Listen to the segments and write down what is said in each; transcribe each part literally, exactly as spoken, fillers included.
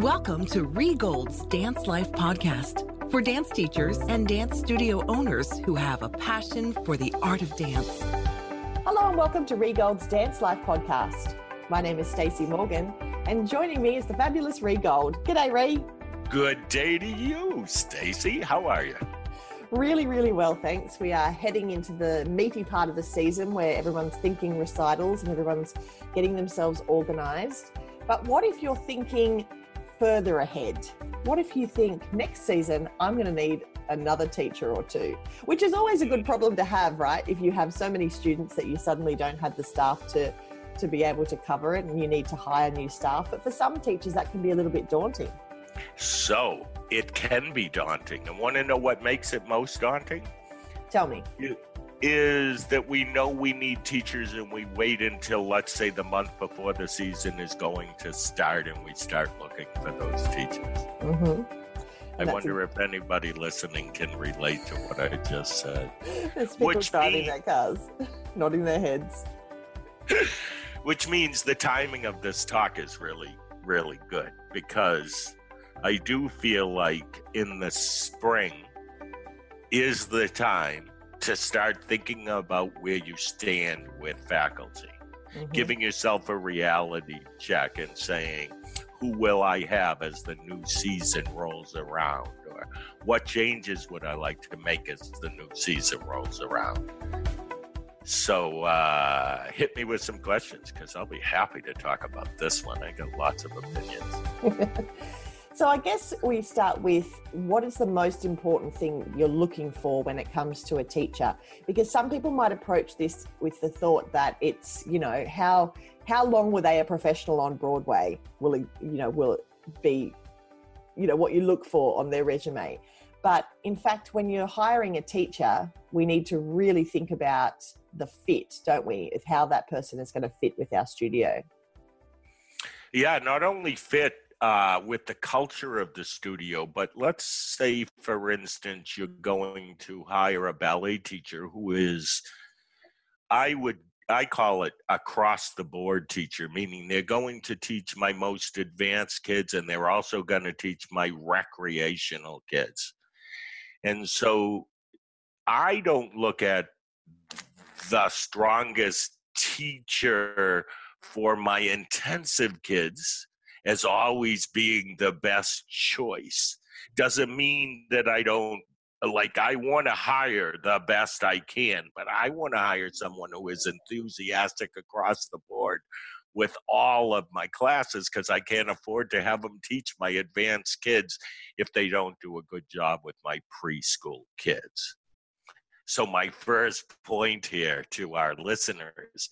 Welcome to Rhee Gold's Dance Life Podcast for dance teachers and dance studio owners who have a passion for the art of dance. Hello and welcome to Rhee Gold's Dance Life Podcast. My name is Stacey Morgan and joining me is the fabulous Rhee Gold. G'day, Rhee. Good day to you, Stacey. How are you? Really, really well, thanks. We are heading into the meaty part of the season where everyone's thinking recitals and everyone's getting themselves organised. But what if you're thinking further ahead? What if you think next season I'm going to need another teacher or two? Which is always a good problem to have, right? If you have so many students that you suddenly don't have the staff to, to be able to cover it and you need to hire new staff. But for some teachers that can be a little bit daunting. So it can be daunting. And want to know what makes it most daunting? Tell me. It is that we know we need teachers and we wait until, let's say, the month before the season is going to start and we start looking for those teachers. Mm-hmm. I wonder if anybody listening can relate to what I just said. There's people starting their cars, nodding their heads. Which means the timing of this talk is really, really good because I do feel like in the spring is the time to start thinking about where you stand with faculty, mm-hmm. giving yourself a reality check and saying, who will I have as the new season rolls around? Or what changes would I like to make as the new season rolls around? So uh, hit me with some questions because I'll be happy to talk about this one. I got lots of opinions. So I guess we start with what is the most important thing you're looking for when it comes to a teacher? Because some people might approach this with the thought that it's, you know, how how long were they a professional on Broadway? Will it, you know, will it be, you know, what you look for on their resume? But in fact, when you're hiring a teacher, we need to really think about the fit, don't we? Of how that person is going to fit with our studio. Yeah, not only fit, Uh, with the culture of the studio, but let's say, for instance, you're going to hire a ballet teacher who is, I would, I call it across the board teacher, meaning they're going to teach my most advanced kids and they're also going to teach my recreational kids. And so I don't look at the strongest teacher for my intensive kids as always being the best choice. Doesn't mean that I don't, like I want to hire the best I can, but I want to hire someone who is enthusiastic across the board with all of my classes because I can't afford to have them teach my advanced kids if they don't do a good job with my preschool kids. So my first point here to our listeners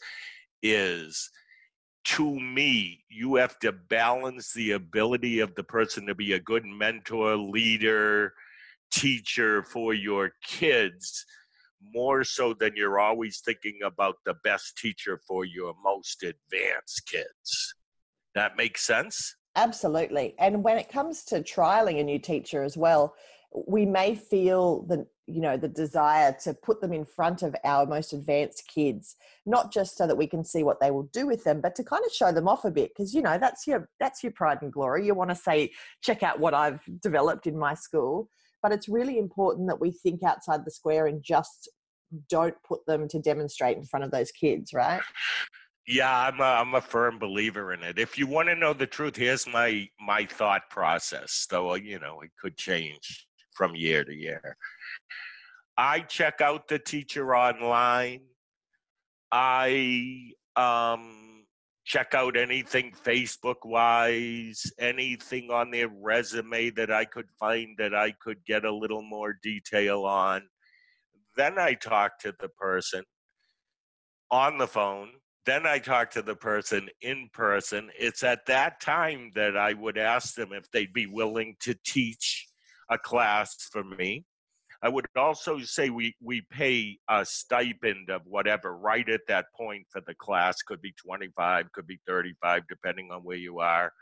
is, to me, you have to balance the ability of the person to be a good mentor, leader, teacher for your kids, more so than you're always thinking about the best teacher for your most advanced kids. That makes sense? Absolutely. And when it comes to trialing a new teacher as well, we may feel the, you know, the desire to put them in front of our most advanced kids, not just so that we can see what they will do with them, but to kind of show them off a bit. Because, you know, that's your, that's your pride and glory. You want to say, check out what I've developed in my school. But it's really important that we think outside the square and just don't put them to demonstrate in front of those kids, right? Yeah, I'm a, I'm a firm believer in it. If you want to know the truth, here's my, my thought process, though, you know, it could change from year to year. I check out the teacher online. I um, check out anything Facebook-wise, anything on their resume that I could find that I could get a little more detail on. Then I talk to the person on the phone. Then I talk to the person in person. It's at that time that I would ask them if they'd be willing to teach a class for me. I would also say we, we pay a stipend of whatever right at that point for the class, could be twenty-five, could be thirty-five, depending on where you are,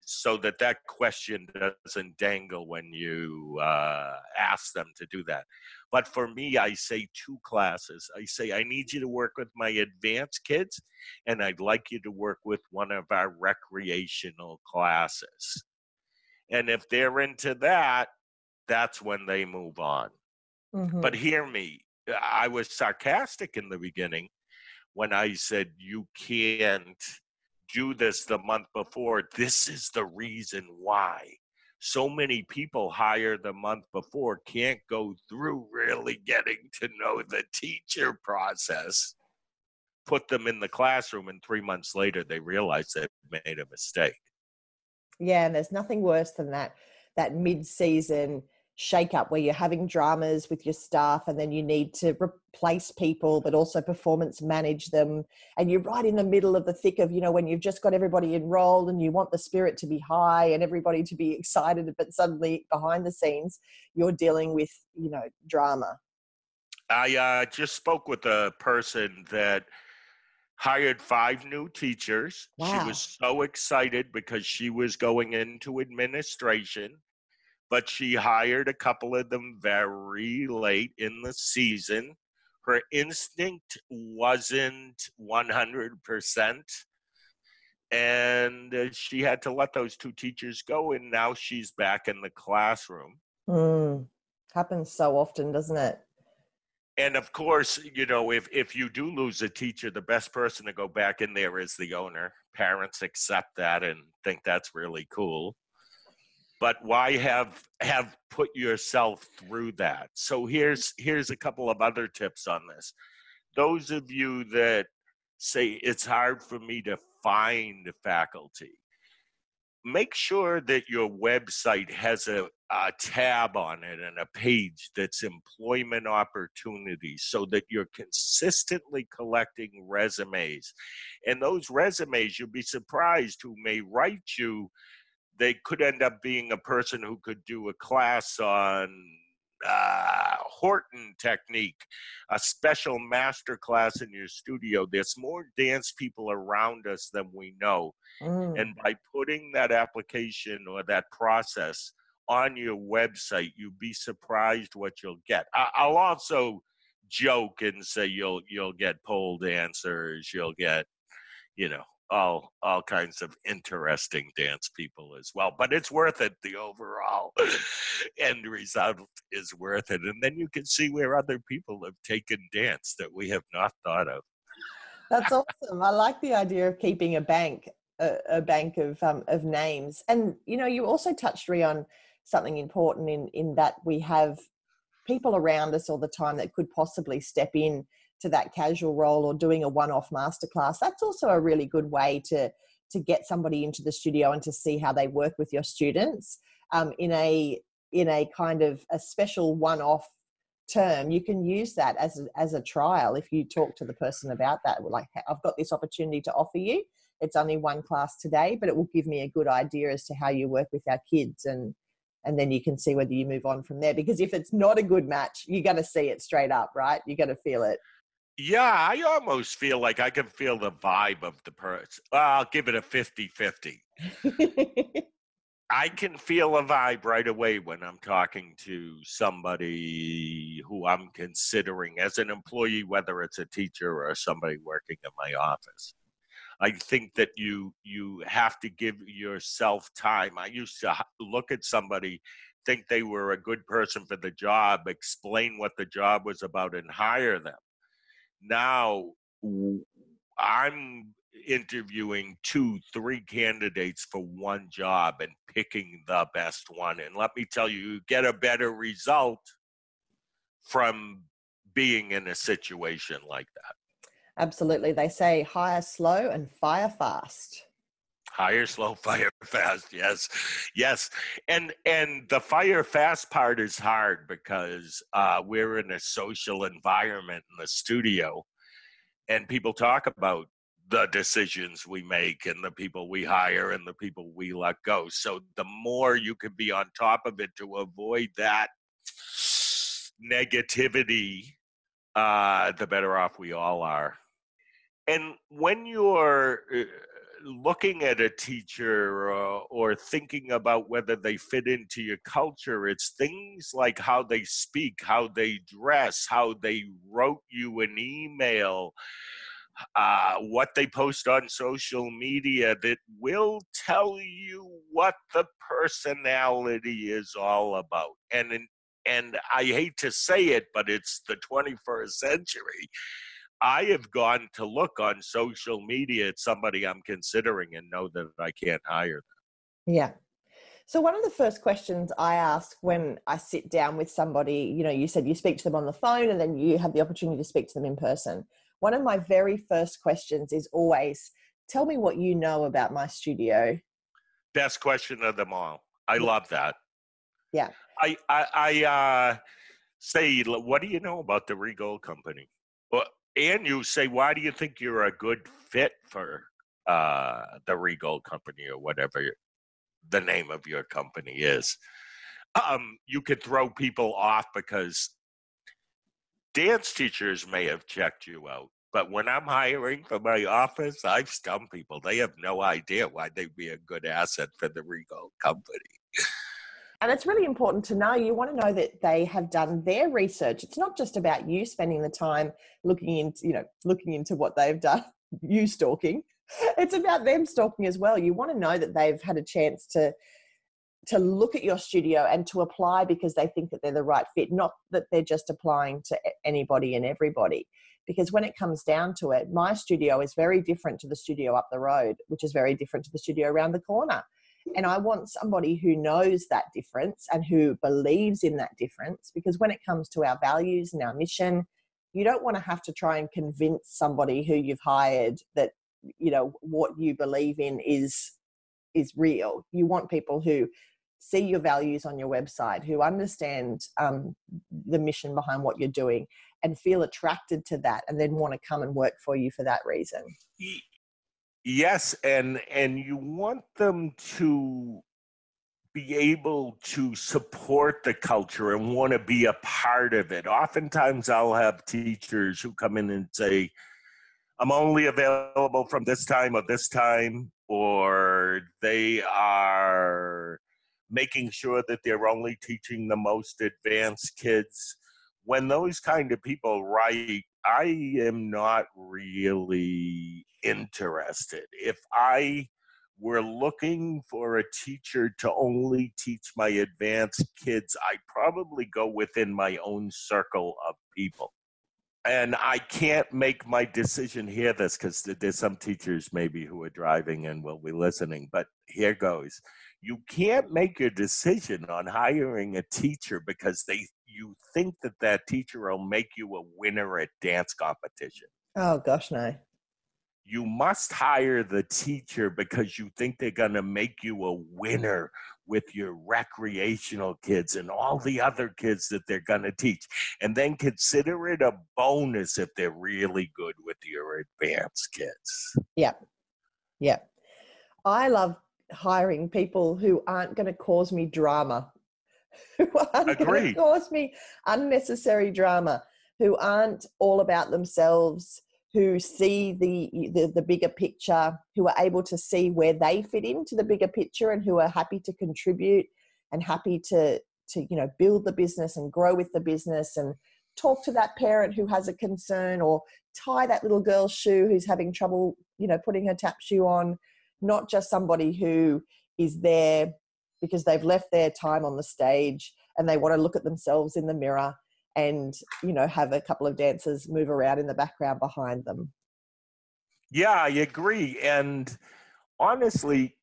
so that that question doesn't dangle when you uh, ask them to do that. But for me, I say two classes. I say, I need you to work with my advanced kids, and I'd like you to work with one of our recreational classes. And if they're into that, that's when they move on. Mm-hmm. But hear me, I was sarcastic in the beginning when I said, you can't do this the month before. This is the reason why so many people hire the month before can't go through really getting to know the teacher process. Put them in the classroom, and three months later, they realize they've made a mistake. Yeah, and there's nothing worse than that, that mid-season shake-up where you're having dramas with your staff, and then you need to replace people, but also performance manage them. And you're right in the middle of the thick of, you know, when you've just got everybody enrolled and you want the spirit to be high and everybody to be excited, but suddenly behind the scenes, you're dealing with, you know, drama. I uh, just spoke with a person that hired five new teachers. Wow. She was so excited because she was going into administration, but she hired a couple of them very late in the season. Her instinct wasn't one hundred percent, and she had to let those two teachers go, and now she's back in the classroom. Mm. Happens so often, doesn't it? And of course, you know, if, if you do lose a teacher, the best person to go back in there is the owner. Parents accept that and think that's really cool. But why have have put yourself through that? So here's here's a couple of other tips on this. Those of you that say it's hard for me to find faculty, make sure that your website has a, a tab on it and a page that's employment opportunities, so that you're consistently collecting resumes. And those resumes, you'll be surprised who may write you. They could end up being a person who could do a class on uh, Horton technique, a special master class in your studio. There's more dance people around us than we know. Mm. And by putting that application or that process on your website, you'd be surprised what you'll get. I- I'll also joke and say you'll you'll get pole dancers, you'll get, you know, all all kinds of interesting dance people as well. But it's worth it. The overall end result is worth it. And then you can see where other people have taken dance that we have not thought of. That's awesome. I like the idea of keeping a bank, a, a bank of um, of names. And, you know, you also touched, Rhee, on something important in, in that we have people around us all the time that could possibly step in to that casual role, or doing a one-off masterclass. That's also a really good way to to get somebody into the studio and to see how they work with your students um, in a in a kind of a special one-off term. You can use that as a, as a trial if you talk to the person about that. Like, I've got this opportunity to offer you. It's only one class today, but it will give me a good idea as to how you work with our kids, and and then you can see whether you move on from there. Because if it's not a good match, you're going to see it straight up, right? You're going to feel it. Yeah, I almost feel like I can feel the vibe of the person. I'll give it a fifty-fifty. I can feel a vibe right away when I'm talking to somebody who I'm considering as an employee, whether it's a teacher or somebody working in my office. I think that you you have to give yourself time. I used to look at somebody, think they were a good person for the job, explain what the job was about, and hire them. Now I'm interviewing two, three candidates for one job and picking the best one. And let me tell you, you get a better result from being in a situation like that. Absolutely. They say hire slow and fire fast. Hire slow, fire fast. Yes. Yes. And and the fire fast part is hard because uh, we're in a social environment in the studio, and people talk about the decisions we make and the people we hire and the people we let go. So the more you can be on top of it to avoid that negativity, uh, the better off we all are. And when you're Uh, looking at a teacher or, or thinking about whether they fit into your culture, it's things like how they speak, how they dress, how they wrote you an email, uh, what they post on social media that will tell you what the personality is all about. And in, and I hate to say it, but it's the twenty-first century. I have gone to look on social media at somebody I'm considering and know that I can't hire them. Yeah. So one of the first questions I ask when I sit down with somebody, you know, you said you speak to them on the phone and then you have the opportunity to speak to them in person. One of my very first questions is always, tell me what you know about my studio. Best question of them all. I love that. Yeah. I, I, I uh, say, what do you know about the Rhee Gold Company? Well, and you say, why do you think you're a good fit for uh, the Rhee Gold Company or whatever the name of your company is? Um, you could throw people off because dance teachers may have checked you out. But when I'm hiring for my office, I've stumped people. They have no idea why they'd be a good asset for the Rhee Gold Company. And it's really important to know. You want to know that they have done their research. It's not just about you spending the time looking into, you know, looking into what they've done, you stalking. It's about them stalking as well. You want to know that they've had a chance to, to look at your studio and to apply because they think that they're the right fit, not that they're just applying to anybody and everybody. Because when it comes down to it, my studio is very different to the studio up the road, which is very different to the studio around the corner. And I want somebody who knows that difference and who believes in that difference, because when it comes to our values and our mission, you don't want to have to try and convince somebody who you've hired that, you know, what you believe in is, is real. You want people who see your values on your website, who understand um, the mission behind what you're doing and feel attracted to that and then want to come and work for you for that reason. Yes, and and you want them to be able to support the culture and want to be a part of it. Oftentimes I'll have teachers who come in and say, I'm only available from this time or this time, or they are making sure that they're only teaching the most advanced kids. When those kind of people write, I am not really interested. If I were looking for a teacher to only teach my advanced kids, I'd probably go within my own circle of people. And I can't make my decision, hear this, because there's some teachers maybe who are driving and will be listening, but here goes. You can't make a decision on hiring a teacher because they you think that that teacher will make you a winner at dance competition. Oh, gosh, no. You must hire the teacher because you think they're going to make you a winner with your recreational kids and all the other kids that they're going to teach. And then consider it a bonus if they're really good with your advanced kids. Yeah. Yeah. I love hiring people who aren't going to cause me drama, who aren't going to cause me unnecessary drama, who aren't all about themselves, who see the, the the bigger picture, who are able to see where they fit into the bigger picture and who are happy to contribute and happy to, to you know, build the business and grow with the business and talk to that parent who has a concern or tie that little girl's shoe who's having trouble, you know, putting her tap shoe on, not just somebody who is there because they've left their time on the stage and they want to look at themselves in the mirror and, you know, have a couple of dancers move around in the background behind them. Yeah, I agree. And honestly,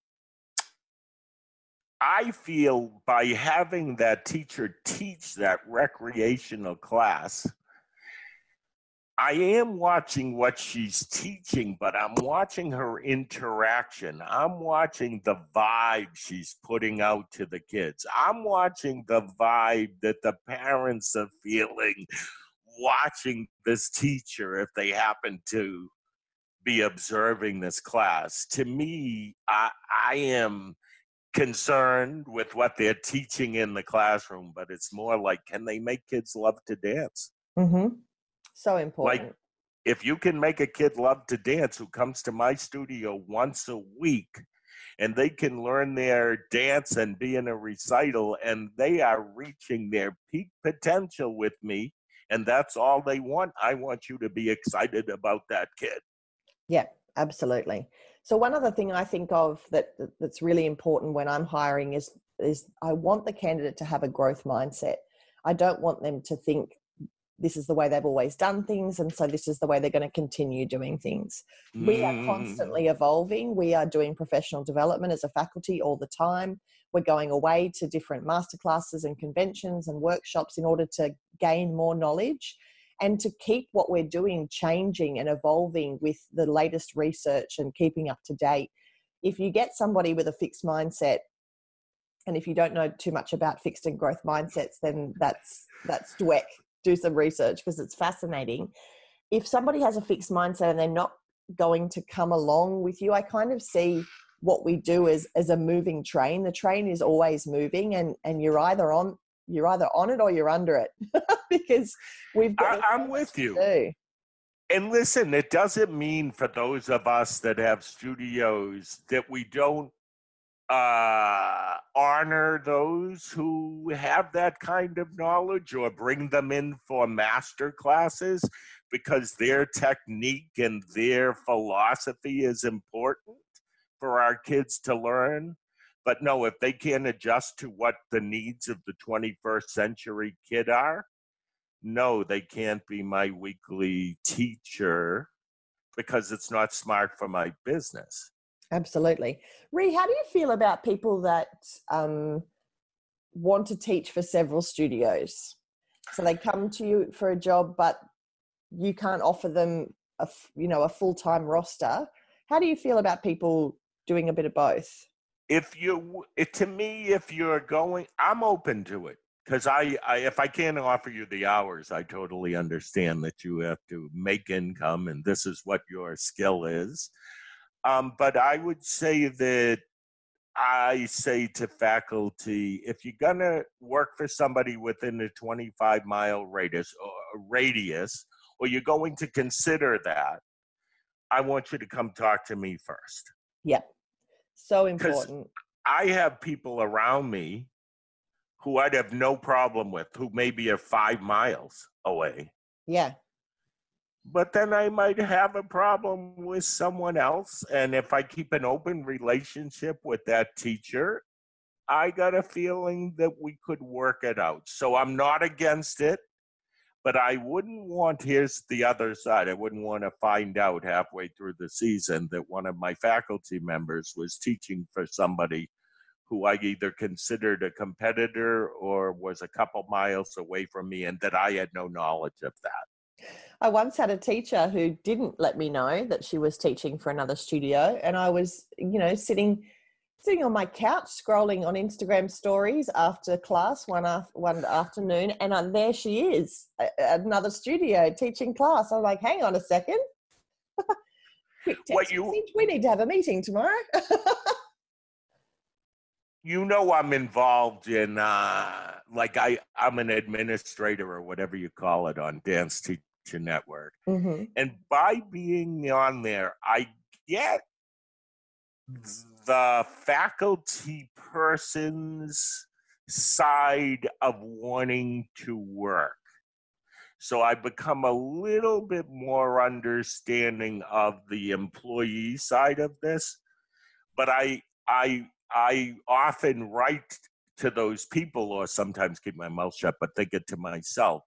I feel by having that teacher teach that recreational class, I am watching what she's teaching, but I'm watching her interaction. I'm watching the vibe she's putting out to the kids. I'm watching the vibe that the parents are feeling watching this teacher if they happen to be observing this class. To me, I, I am concerned with what they're teaching in the classroom, but it's more like, can they make kids love to dance? Mm-hmm. So important. Like, if you can make a kid love to dance who comes to my studio once a week and they can learn their dance and be in a recital and they are reaching their peak potential with me and that's all they want, I want you to be excited about that kid. Yeah, absolutely. So one other thing I think of that that's really important when I'm hiring is, is I want the candidate to have a growth mindset. I don't want them to think this is the way they've always done things, and so this is the way they're going to continue doing things. Mm. We are constantly evolving. We are doing professional development as a faculty all the time. We're going away to different masterclasses and conventions and workshops in order to gain more knowledge and to keep what we're doing changing and evolving with the latest research and keeping up to date. If you get somebody with a fixed mindset, and if you don't know too much about fixed and growth mindsets, then that's that's Dweck. Do some research, because it's fascinating. If somebody has a fixed mindset and they're not going to come along with you, I kind of see what we do as, as a moving train. The train is always moving, and, and you're either on you're either on it or you're under it because we've got I, I'm with you. Do. And listen, it doesn't mean for those of us that have studios that we don't uh honor those who have that kind of knowledge or bring them in for master classes, because their technique and their philosophy is important for our kids to learn. But no, if they can't adjust to what the needs of the twenty-first century kid are, no, they can't be my weekly teacher, because it's not smart for my business. Absolutely. Rhee, how do you feel about people that um, want to teach for several studios? So they come to you for a job, but you can't offer them a, you know, a full-time roster. How do you feel about people doing a bit of both? If you, it, to me, if you're going, I'm open to it, because I, I, if I can't offer you the hours, I totally understand that you have to make income and this is what your skill is. Um, but I would say that I say to faculty, if you're going to work for somebody within a twenty-five mile radius or, radius, or you're going to consider that, I want you to come talk to me first. Yeah, so important. I have people around me who I'd have no problem with, who maybe are five miles away. Yeah. But then I might have a problem with someone else. And if I keep an open relationship with that teacher, I got a feeling that we could work it out. So I'm not against it, but I wouldn't want, here's the other side, I wouldn't want to find out halfway through the season that one of my faculty members was teaching for somebody who I either considered a competitor or was a couple miles away from me, and that I had no knowledge of that. I once had a teacher who didn't let me know that she was teaching for another studio, and I was, you know, sitting sitting on my couch scrolling on Instagram stories after class one af- one afternoon, and I'm, there she is at another studio teaching class. I'm like, hang on a second. Quick text what you- message. We need to have a meeting tomorrow. You know, I'm involved in, uh, like, I, I'm an administrator or whatever you call it on Dance Teacher Network. Mm-hmm. And by being on there, I get the faculty person's side of wanting to work. So I become a little bit more understanding of the employee side of this. But I, I, I often write to those people, or sometimes keep my mouth shut, but think it to myself.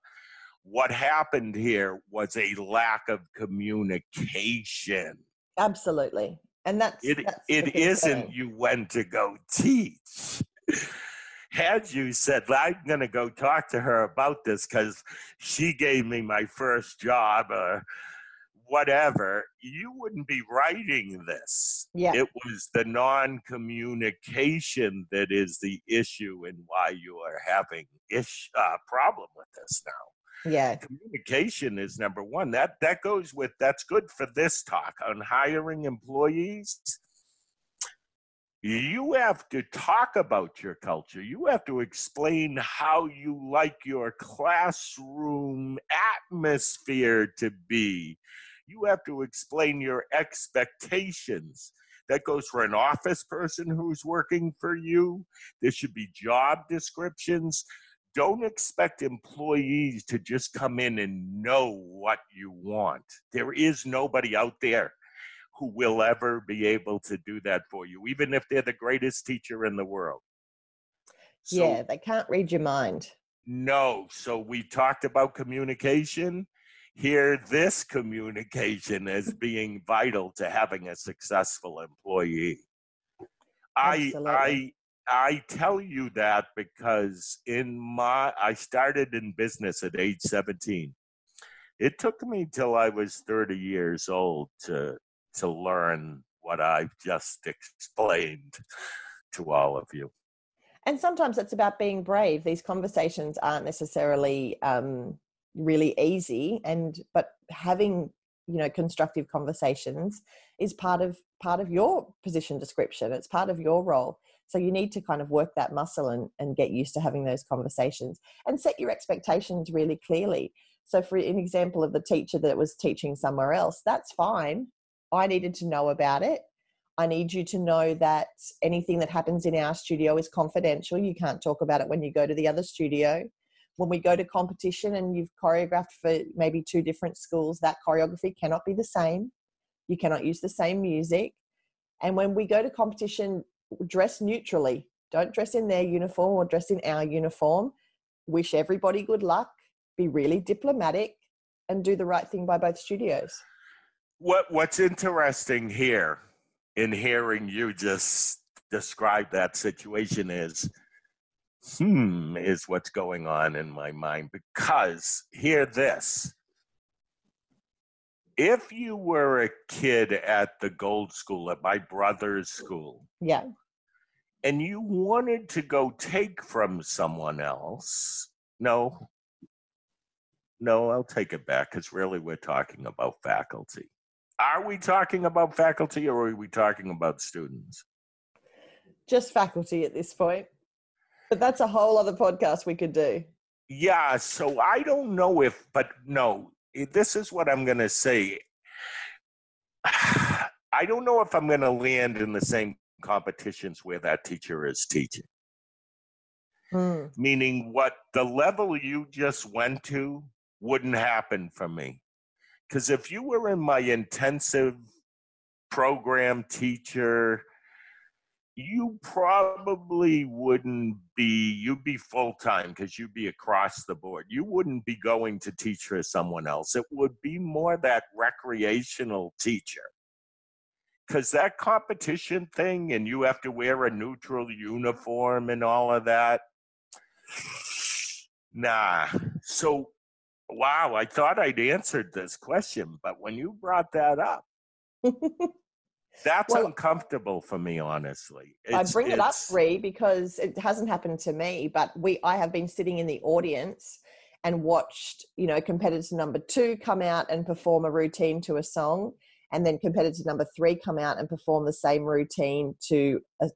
What happened here was a lack of communication. Absolutely. And that's it. That's it isn't you went to go teach. Had you said, I'm going to go talk to her about this because she gave me my first job or whatever, you wouldn't be writing this. Yeah. It was the non-communication that is the issue and why you are having ish uh, problem with this now. Yeah. Communication is number one. That that goes with, that's good for this talk on hiring employees. You have to talk about your culture. You have to explain how you like your classroom atmosphere to be. You have to explain your expectations. That goes for an office person who's working for you. There should be job descriptions. Don't expect employees to just come in and know what you want. There is nobody out there who will ever be able to do that for you, even if they're the greatest teacher in the world. So, yeah, they can't read your mind. No. So we talked about communication. Here, this communication is being vital to having a successful employee. I, I, I tell you that because in my, I started in business at age seventeen. It took me till I was thirty years old to, to learn what I've just explained to all of you. And sometimes it's about being brave. These conversations aren't necessarily um, really easy, and but having, you know, constructive conversations is part of part of your position description. It's part of your role. So you need to kind of work that muscle and, and get used to having those conversations and set your expectations really clearly. So for an example of the teacher that was teaching somewhere else, that's fine. I needed to know about it. I need you to know that anything that happens in our studio is confidential. You can't talk about it when you go to the other studio. When we go to competition and you've choreographed for maybe two different schools, that choreography cannot be the same. You cannot use the same music. And when we go to competition, dress neutrally. Don't dress in their uniform or dress in our uniform. Wish everybody good luck. Be really diplomatic and do the right thing by both studios. What, what's interesting here in hearing you just describe that situation is, hmm, is what's going on in my mind. Because, hear this, if you were a kid at the Gold School, at my brother's school, yeah, and you wanted to go take from someone else, no, no, I'll take it back, because really we're talking about faculty. Are we talking about faculty or are we talking about students? Just faculty at this point. But that's a whole other podcast we could do. Yeah, so I don't know if, but no, this is what I'm going to say. I don't know if I'm going to land in the same competitions where that teacher is teaching. Hmm. Meaning what the level you just went to wouldn't happen for me. Because if you were in my intensive program teacher, you probably wouldn't be, you'd be full-time because you'd be across the board. You wouldn't be going to teach for someone else. It would be more that recreational teacher. Because that competition thing and you have to wear a neutral uniform and all of that, nah. So, wow, I thought I'd answered this question, but when you brought that up, that's well, uncomfortable for me, honestly. It's, I bring it up, Rhee, because it hasn't happened to me, but we I have been sitting in the audience and watched, you know, competitor number two come out and perform a routine to a song, and then competitor number three come out and perform the same routine to a,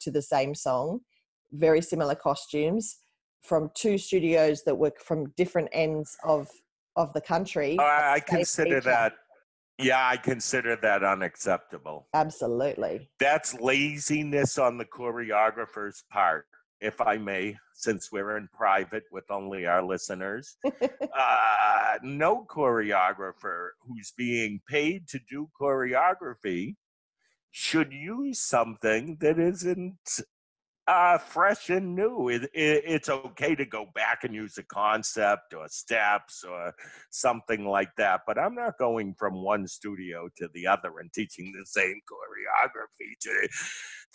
to the same song, very similar costumes, from two studios that were from different ends of, of the country. Uh, I consider that, yeah, I consider that unacceptable. Absolutely. That's laziness on the choreographer's part, if I may, since we're in private with only our listeners. uh, no choreographer who's being paid to do choreography should use something that isn't Uh, fresh and new. It, it, it's okay to go back and use a concept or steps or something like that, but I'm not going from one studio to the other and teaching the same choreography to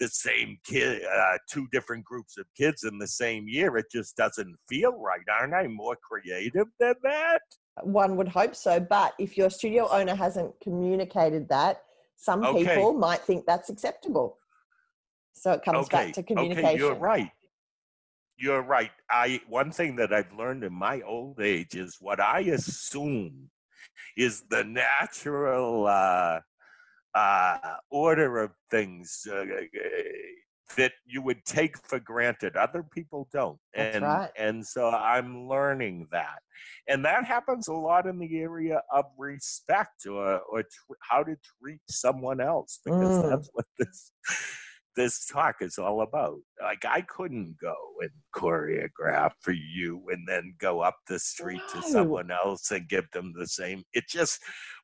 the same kid, uh, two different groups of kids in the same year. It just doesn't feel right. Aren't I more creative than that? One would hope so, but if your studio owner hasn't communicated that, some okay. people might think that's acceptable. So it comes okay. back to communication. Okay, you're right. You're right. I one thing that I've learned in my old age is what I assume is the natural uh, uh, order of things uh, that you would take for granted. Other people don't. That's and, right. And so I'm learning that. And that happens a lot in the area of respect or, or tr- how to treat someone else, because mm. that's what this... this talk is all about. Like, I couldn't go and choreograph for you and then go up the street no. to someone else and give them the same. It just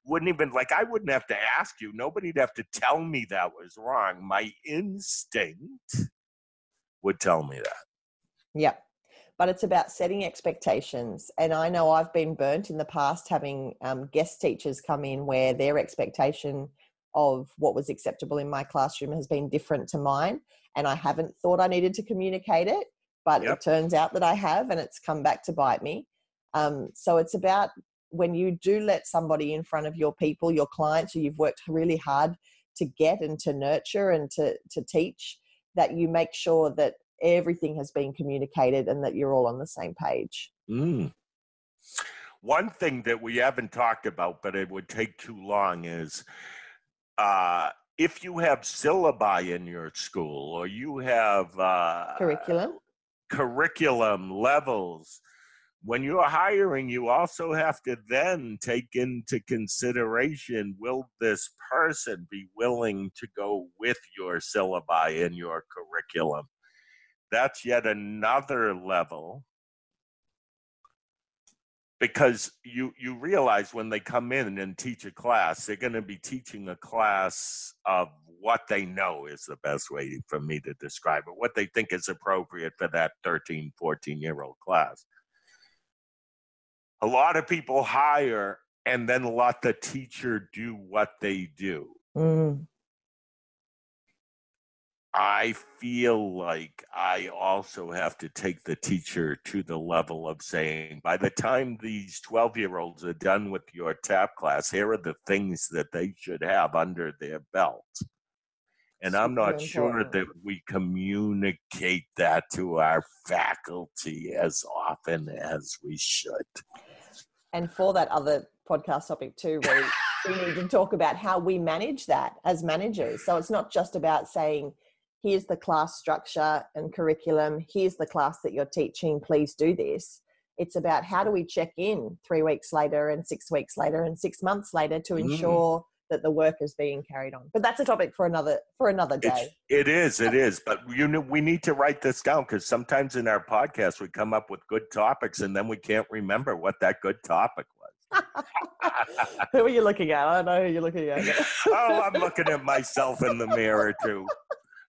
wouldn't even, like, I wouldn't have to ask you. Nobody'd have to tell me that was wrong. My instinct would tell me that. Yeah. But it's about setting expectations. And I know I've been burnt in the past having um, guest teachers come in where their expectation of what was acceptable in my classroom has been different to mine. And I haven't thought I needed to communicate it, but yep. it turns out that I have, and it's come back to bite me. Um, so it's about when you do let somebody in front of your people, your clients, who you've worked really hard to get and to nurture and to, to teach, that you make sure that everything has been communicated and that you're all on the same page. Mm. One thing that we haven't talked about, but it would take too long, is uh, if you have syllabi in your school, or you have uh, curriculum, curriculum levels, when you're hiring, you also have to then take into consideration, will this person be willing to go with your syllabi and your curriculum? That's yet another level, because you, you realize when they come in and teach a class, they're going to be teaching a class of what they know is the best way for me to describe it, what they think is appropriate for that thirteen, fourteen-year-old class. A lot of people hire and then let the teacher do what they do. Mm. I feel like I also have to take the teacher to the level of saying, by the time these twelve-year-olds are done with your tap class, here are the things that they should have under their belt. And I'm not sure that we communicate that to our faculty as often as we should. And for that other podcast topic too, we, we need to talk about how we manage that as managers. So it's not just about saying, here's the class structure and curriculum, here's the class that you're teaching, please do this. It's about how do we check in three weeks later and six weeks later and six months later to ensure mm. that the work is being carried on. But that's a topic for another for another day. It's, it is, it is. But you know, we need to write this down, because sometimes in our podcast we come up with good topics and then we can't remember what that good topic was. Who are you looking at? I don't know who you're looking at. Oh, I'm looking at myself in the mirror too.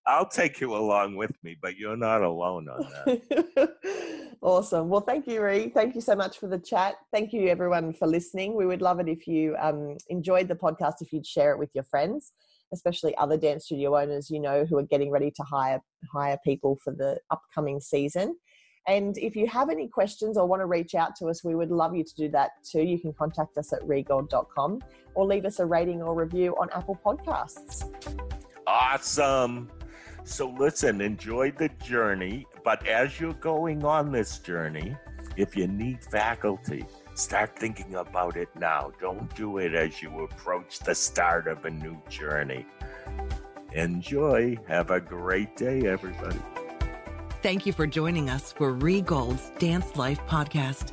I'll take you along with me, but you're not alone on that. Awesome. Well, thank you, Rhee. Thank you so much for the chat. Thank you, everyone, for listening. We would love it if you um, enjoyed the podcast, if you'd share it with your friends, especially other dance studio owners you know who are getting ready to hire hire people for the upcoming season. And if you have any questions or want to reach out to us, we would love you to do that too. You can contact us at rhee gold dot com or leave us a rating or review on Apple Podcasts. Awesome. So listen, enjoy the journey. But as you're going on this journey, if you need faculty, start thinking about it now. Don't do it as you approach the start of a new journey. Enjoy. Have a great day, everybody. Thank you for joining us for Rhee Gold's Dance Life Podcast.